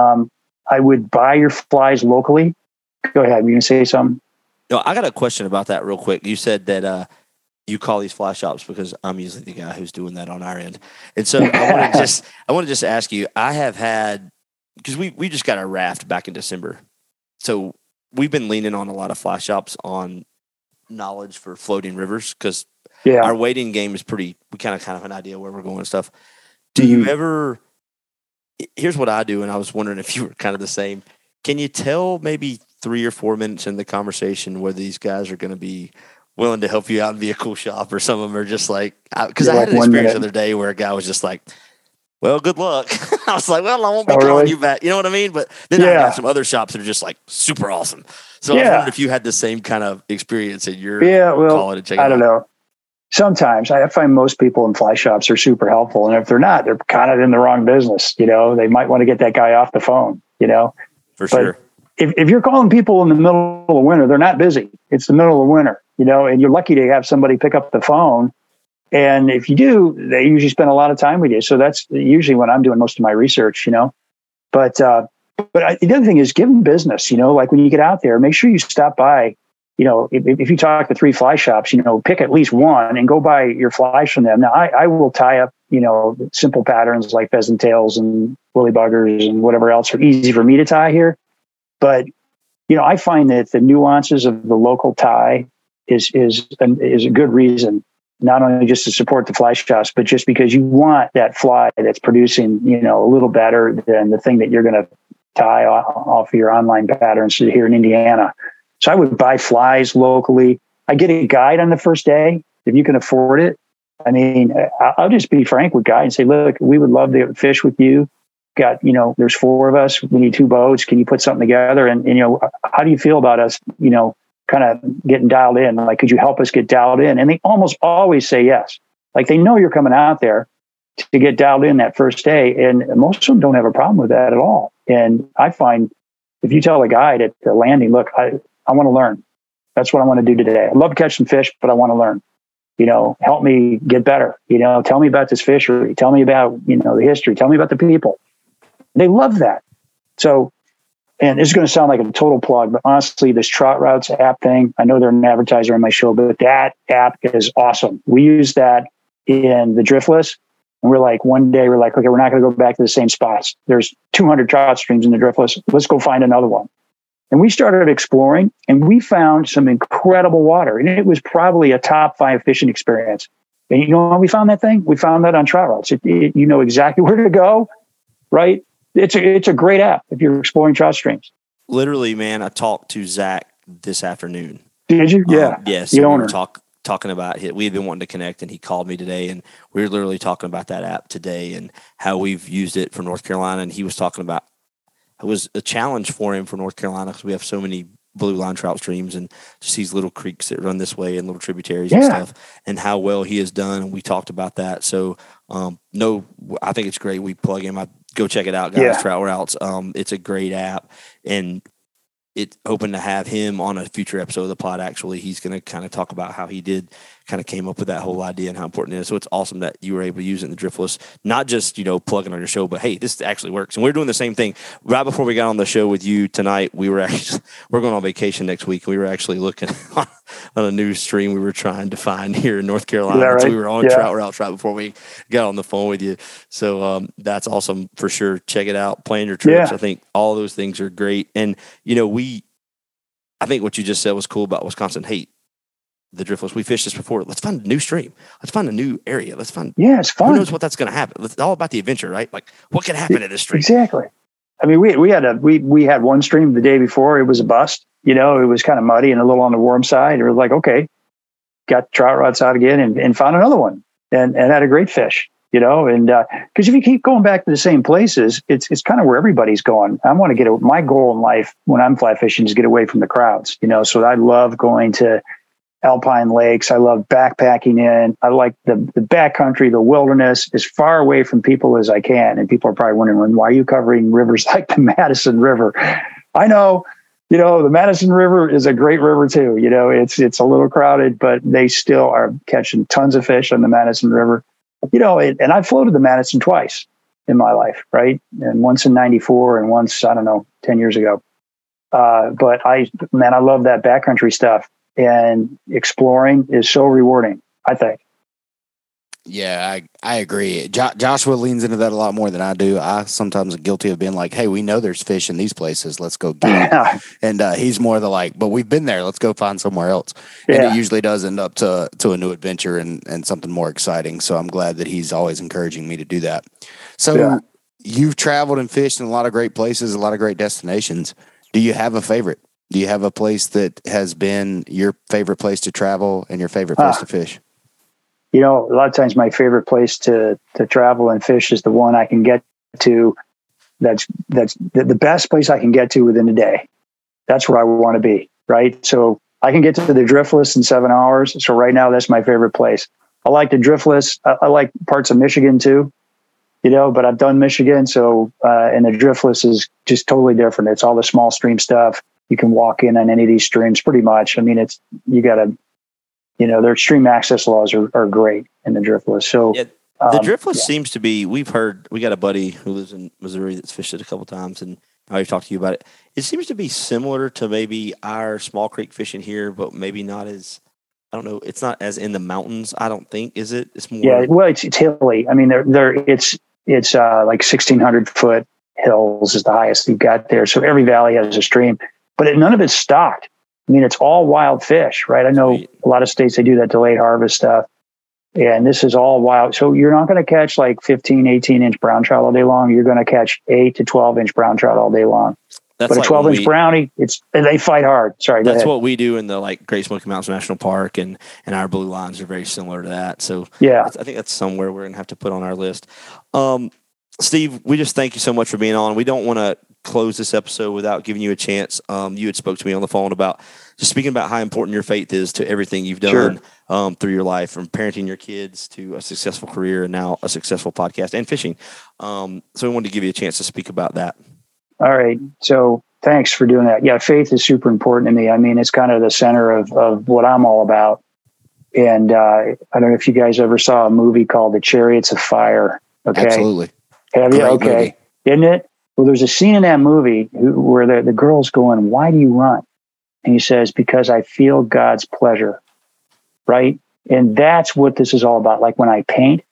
I would buy your flies locally. Go ahead. You can say something. No, I got a question about that real quick. You said that you call these fly shops, because I'm usually the guy who's doing that on our end. And so I want to just ask you, I have had, because we just got a raft back in December. So we've been leaning on a lot of fly shops on knowledge for floating rivers, because our wading game is pretty, we kind of have an idea where we're going and stuff. Do you ever, here's what I do, and I was wondering if you were kind of the same. Can you tell maybe 3 or 4 minutes in the conversation whether these guys are going to be willing to help you out and be a cool shop, or some of them are just like, because I had an experience the other day where a guy was just like, well, good luck. I was like, well, I won't be calling you back. You know what I mean? But then I got some other shops that are just like super awesome. So I wondered if you had the same kind of experience at your call to check it out. I don't know. Sometimes I find most people in fly shops are super helpful. And if they're not, they're kind of in the wrong business. You know, they might want to get that guy off the phone, you know, sure. If you're calling people in the middle of winter, they're not busy. It's the middle of winter, you know, and you're lucky to have somebody pick up the phone. And if you do, they usually spend a lot of time with you. So that's usually when I'm doing most of my research, you know, but the other thing is give them business, you know, like when you get out there, make sure you stop by. You know, if you talk to 3 fly shops, you know, pick at least one and go buy your flies from them. Now, I will tie up, you know, simple patterns like pheasant tails and woolly buggers and whatever else are easy for me to tie here. But, you know, I find that the nuances of the local tie is a good reason, not only just to support the fly shops, but just because you want that fly that's producing, you know, a little better than the thing that you're going to tie off of your online patterns here in Indiana. So I would buy flies locally. I get a guide on the first day, if you can afford it. I mean, I'll just be frank with guy and say, look, we would love to fish with you. Got, you know, there's 4 of us. We need 2 boats. Can you put something together? And you know, how do you feel about us, you know, kind of getting dialed in? Like, could you help us get dialed in? And they almost always say yes. Like they know you're coming out there to get dialed in that first day. And most of them don't have a problem with that at all. And I find if you tell a guide at the landing, look, I want to learn. That's what I want to do today. I love to catch some fish, but I want to learn. You know, help me get better. You know, tell me about this fishery. Tell me about, you know, the history. Tell me about the people. They love that. So, and it's going to sound like a total plug, but honestly, this Trout Routes app thing, I know they're an advertiser on my show, but that app is awesome. We use that in the Driftless. And we're like, one day we're like, okay, we're not going to go back to the same spots. There's 200 trout streams in the Driftless. Let's go find another one. And we started exploring, and we found some incredible water. And it was probably a top 5 fishing experience. And you know how we found that thing? We found that on Trout Routes. You know exactly where to go, right? It's a great app if you're exploring trout streams. Literally, man, I talked to Zach this afternoon. Did you? Yeah. Yes. The owner. Talking about it. We had been wanting to connect, and he called me today, and we were literally talking about that app today and how we've used it for North Carolina. And he was talking about, it was a challenge for him for North Carolina because we have so many blue line trout streams and just these little creeks that run this way and little tributaries and stuff, and how well he has done. And we talked about that. So, I think it's great. We plug him. I go check it out, guys. Yeah. Trout Routes. It's a great app, and it's hoping to have him on a future episode of the pod. Actually, he's going to kind of talk about how he did kind of came up with that whole idea and how important it is. So it's awesome that you were able to use it in the Driftless, not just, you know, plugging on your show, but hey, this actually works. And we're doing the same thing right before we got on the show with you tonight. We're going on vacation next week. We were actually looking on a new stream we were trying to find here in North Carolina. Right? So we were on Trout Routes right before we got on the phone with you. So that's awesome for sure. Check it out. Plan your trips. Yeah. I think all those things are great. And, you know, I think what you just said was cool about Wisconsin. Hey, the Driftless, we fished this before. Let's find a new stream. Let's find a new area. Let's find. Yeah, it's fun. Who knows what that's going to happen? It's all about the adventure, right? Like what could happen at this stream? Exactly. I mean, we had one stream the day before. It was a bust. You know, it was kind of muddy and a little on the warm side. It was like, okay, got trout rods out again and found another one and had a great fish, you know. And because if you keep going back to the same places, it's kind of where everybody's going. I want to get my goal in life when I'm fly fishing is get away from the crowds, you know. So I love going to alpine lakes. I love backpacking in. I like the backcountry, the wilderness, as far away from people as I can. And people are probably wondering, why are you covering rivers like the Madison River? I know, you know, the Madison River is a great river too. You know, it's a little crowded, but they still are catching tons of fish on the Madison River. You know, and I floated the Madison twice in my life, right? And once in 94 and once, I don't know, 10 years ago. But I love that backcountry stuff. And exploring is so rewarding, I think. Yeah, I agree. Joshua leans into that a lot more than I do. I sometimes am guilty of being like, hey, we know there's fish in these places. Let's go get it. And he's more the like, but we've been there. Let's go find somewhere else. Yeah. And it usually does end up to a new adventure and something more exciting. So I'm glad that he's always encouraging me to do that. So You've traveled and fished in a lot of great places, a lot of great destinations. Do you have a favorite? Do you have a place that has been your favorite place to travel and your favorite place to fish? You know, a lot of times my favorite place to travel and fish is the one I can get to. That's the best place I can get to within a day. That's where I want to be, right? So I can get to the Driftless in 7 hours. So right now, that's my favorite place. I like the Driftless. I like parts of Michigan too, you know, but I've done Michigan. So, and the Driftless is just totally different. It's all the small stream stuff. You can walk in on any of these streams pretty much. I mean, their stream access laws are great in the Driftless. So yeah, the Driftless seems to be, we got a buddy who lives in Missouri that's fished it a couple times and I already talked to you about it. It seems to be similar to maybe our small creek fishing here, but maybe not as, I don't know. It's not as in the mountains. I don't think, is it? It's more. Yeah. Well, it's hilly. I mean, it's like 1,600 foot hills is the highest you've got there. So every valley has a stream. But none of it's stocked. I mean, it's all wild fish, right? I know a lot of states, they do that delayed harvest stuff. And this is all wild. So you're not going to catch like 15, 18-inch brown trout all day long. You're going to catch 8 to 12-inch brown trout all day long. That's but like a 12-inch brownie, they fight hard. Sorry, that's what we do in the like Great Smoky Mountains National Park, and our blue lines are very similar to that. So yeah, I think that's somewhere we're going to have to put on our list. Steve, we just thank you so much for being on. We don't want to close this episode without giving you a chance. You had spoke to me on the phone about just speaking about how important your faith is to everything you've done through your life, from parenting your kids to a successful career and now a successful podcast and fishing. So we wanted to give you a chance to speak about that. All right. So thanks for doing that. Yeah. Faith is super important to me. I mean, it's kind of the center of what I'm all about. And I don't know if you guys ever saw a movie called The Chariots of Fire. Okay. Absolutely. Have you? Okay. Isn't it? Well, there's a scene in that movie where the girl's going, why do you run? And he says, because I feel God's pleasure, right? And that's what this is all about. Like when I paint,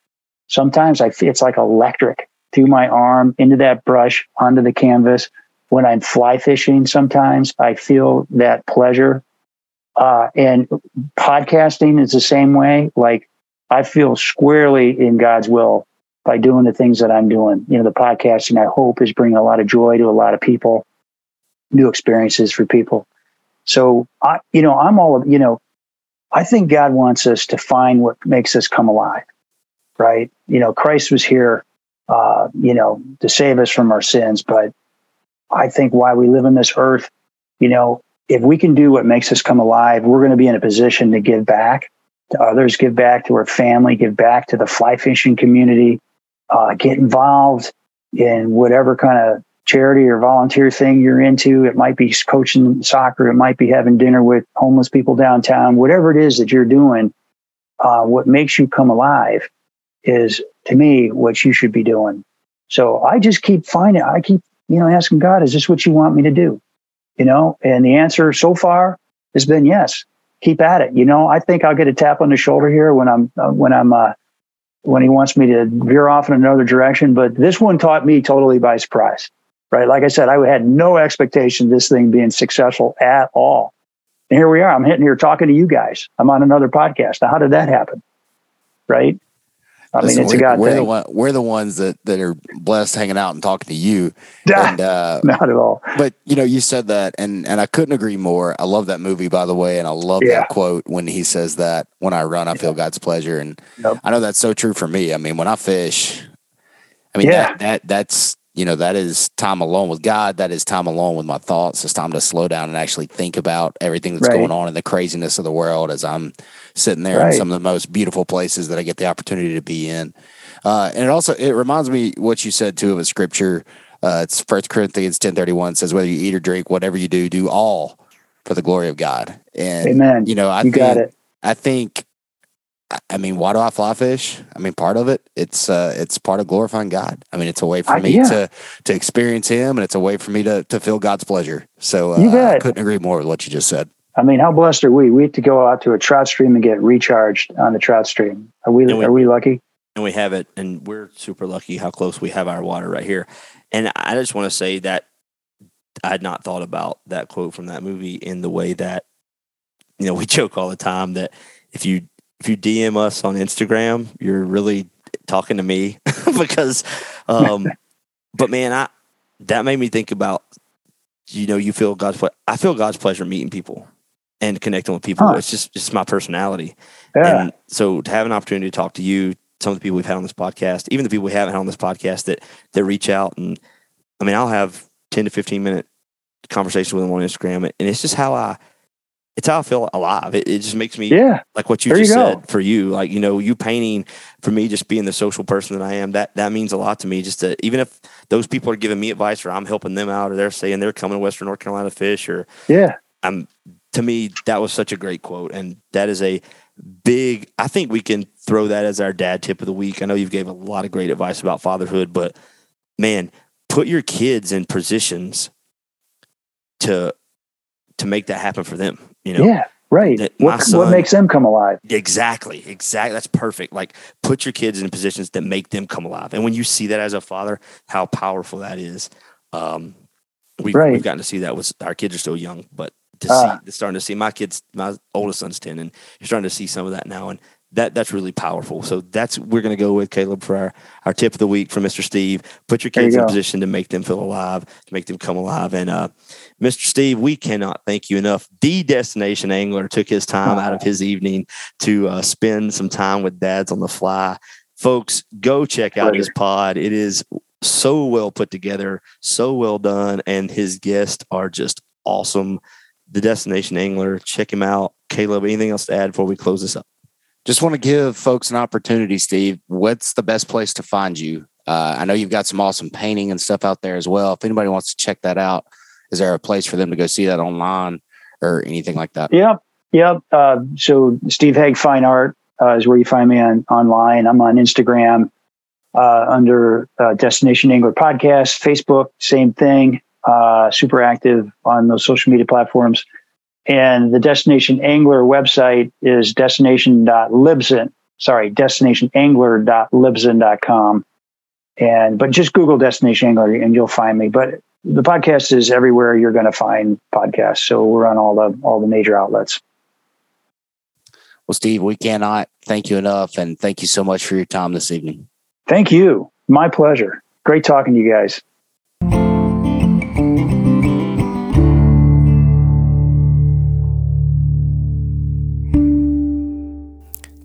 sometimes it's like electric through my arm, into that brush, onto the canvas. When I'm fly fishing, sometimes I feel that pleasure. And podcasting is the same way. Like I feel squarely in God's will by doing the things that I'm doing. You know, the podcasting, I hope, is bringing a lot of joy to a lot of people, new experiences for people. So, I think God wants us to find what makes us come alive, right? You know, Christ was here, to save us from our sins. But I think why we live on this earth, you know, if we can do what makes us come alive, we're going to be in a position to give back to others, give back to our family, give back to the fly fishing community. Get involved in whatever kind of charity or volunteer thing you're into. It might be coaching soccer. It might be having dinner with homeless people downtown. Whatever it is that you're doing, what makes you come alive is, to me, what you should be doing. So I just keep finding, asking God, is this what you want me to do? You know, and the answer so far has been yes. keep at it. You know, I think I'll get a tap on the shoulder here when he wants me to veer off in another direction. But this one caught me totally by surprise, right? Like I said, I had no expectation of this thing being successful at all. And here we are. I'm hitting here talking to you guys. I'm on another podcast. Now, how did that happen? Right? Listen, it's a God thing. We're the ones that are blessed hanging out and talking to you. And, not at all. But, you know, you said that, and I couldn't agree more. I love that movie, by the way, and I love that quote when he says that, when I run, I feel God's pleasure. And I know that's so true for me. I mean, when I fish, that's, you know, that is time alone with God. That is time alone with my thoughts. It's time to slow down and actually think about everything that's going on in the craziness of the world as I'm sitting there in some of the most beautiful places that I get the opportunity to be in. And it reminds me what you said too of a scripture. It's 1 Corinthians 10:31 says, whether you eat or drink, whatever you do, do all for the glory of God. And, Amen. You know, I think, why do I fly fish? I mean, part of it's part of glorifying God. I mean, it's a way for me to experience him, and it's a way for me to feel God's pleasure. So I couldn't agree more with what you just said. I mean, how blessed are we? We get to go out to a trout stream and get recharged on the trout stream. Are we lucky? And we have it, and we're super lucky how close we have our water right here. And I just want to say that I had not thought about that quote from that movie in the way that, you know, we joke all the time that if you DM us on Instagram, you're really talking to me because, but man, that made me think about, you know, you feel God's pleasure. I feel God's pleasure meeting people and connecting with people. Huh. It's just my personality. Yeah. And so to have an opportunity to talk to you, some of the people we've had on this podcast, even the people we haven't had on this podcast that reach out. And I mean, I'll have 10 to 15 minute conversation with them on Instagram. And it's just how I feel alive. It just makes me like what you said for you, like, you know, you painting for me, just being the social person that I am, that means a lot to me. Just to, even if those people are giving me advice or I'm helping them out, or they're saying they're coming to Western North Carolina fish, or to me, that was such a great quote. And that is a big, I think we can throw that as our dad tip of the week. I know you've gave a lot of great advice about fatherhood, but man, put your kids in positions to make that happen for them. You know, what makes them come alive? Exactly. That's perfect. Like, put your kids in positions that make them come alive. And when you see that as a father, how powerful that is. We've gotten to see that with our kids are still young, but starting to see my kids, my oldest son's 10, and you're starting to see some of that now. And that's really powerful. So we're going to go with Caleb for our tip of the week from Mr. Steve. Put your kids in a position to make them feel alive, to make them come alive. And, Mr. Steve, we cannot thank you enough. The Destination Angler took his time out of his evening to spend some time with Dads on the Fly. Folks, go check out his pod. It is so well put together, so well done, and his guests are just awesome. The Destination Angler, check him out. Caleb, anything else to add before we close this up? Just want to give folks an opportunity, Steve. What's the best place to find you? I know you've got some awesome painting and stuff out there as well. If anybody wants to check that out, is there a place for them to go see that online or anything like that? Yep. So Steve Haig Fine Art is where you find me online. I'm on Instagram under Destination Angler Podcast, Facebook, same thing. Super active on those social media platforms. And the Destination Angler website is destinationangler.libsyn.com. But just Google Destination Angler and you'll find me. But the podcast is everywhere you're going to find podcasts. So we're on all the major outlets. Well, Steve, we cannot thank you enough. And thank you so much for your time this evening. Thank you. My pleasure. Great talking to you guys.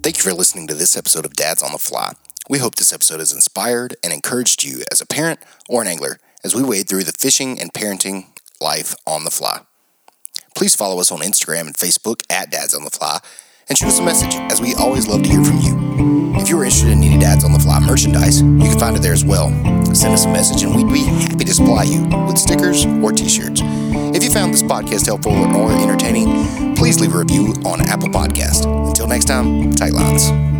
Thank you for listening to this episode of Dads on the Fly. We hope this episode has inspired and encouraged you as a parent or an angler, as we wade through the fishing and parenting life on the fly. Please follow us on Instagram and Facebook at Dads on the Fly and shoot us a message, as we always love to hear from you. If you are interested in any Dads on the Fly merchandise, you can find it there as well. Send us a message and we'd be happy to supply you with stickers or t-shirts. If you found this podcast helpful or entertaining, please leave a review on Apple Podcast. Until next time, tight lines.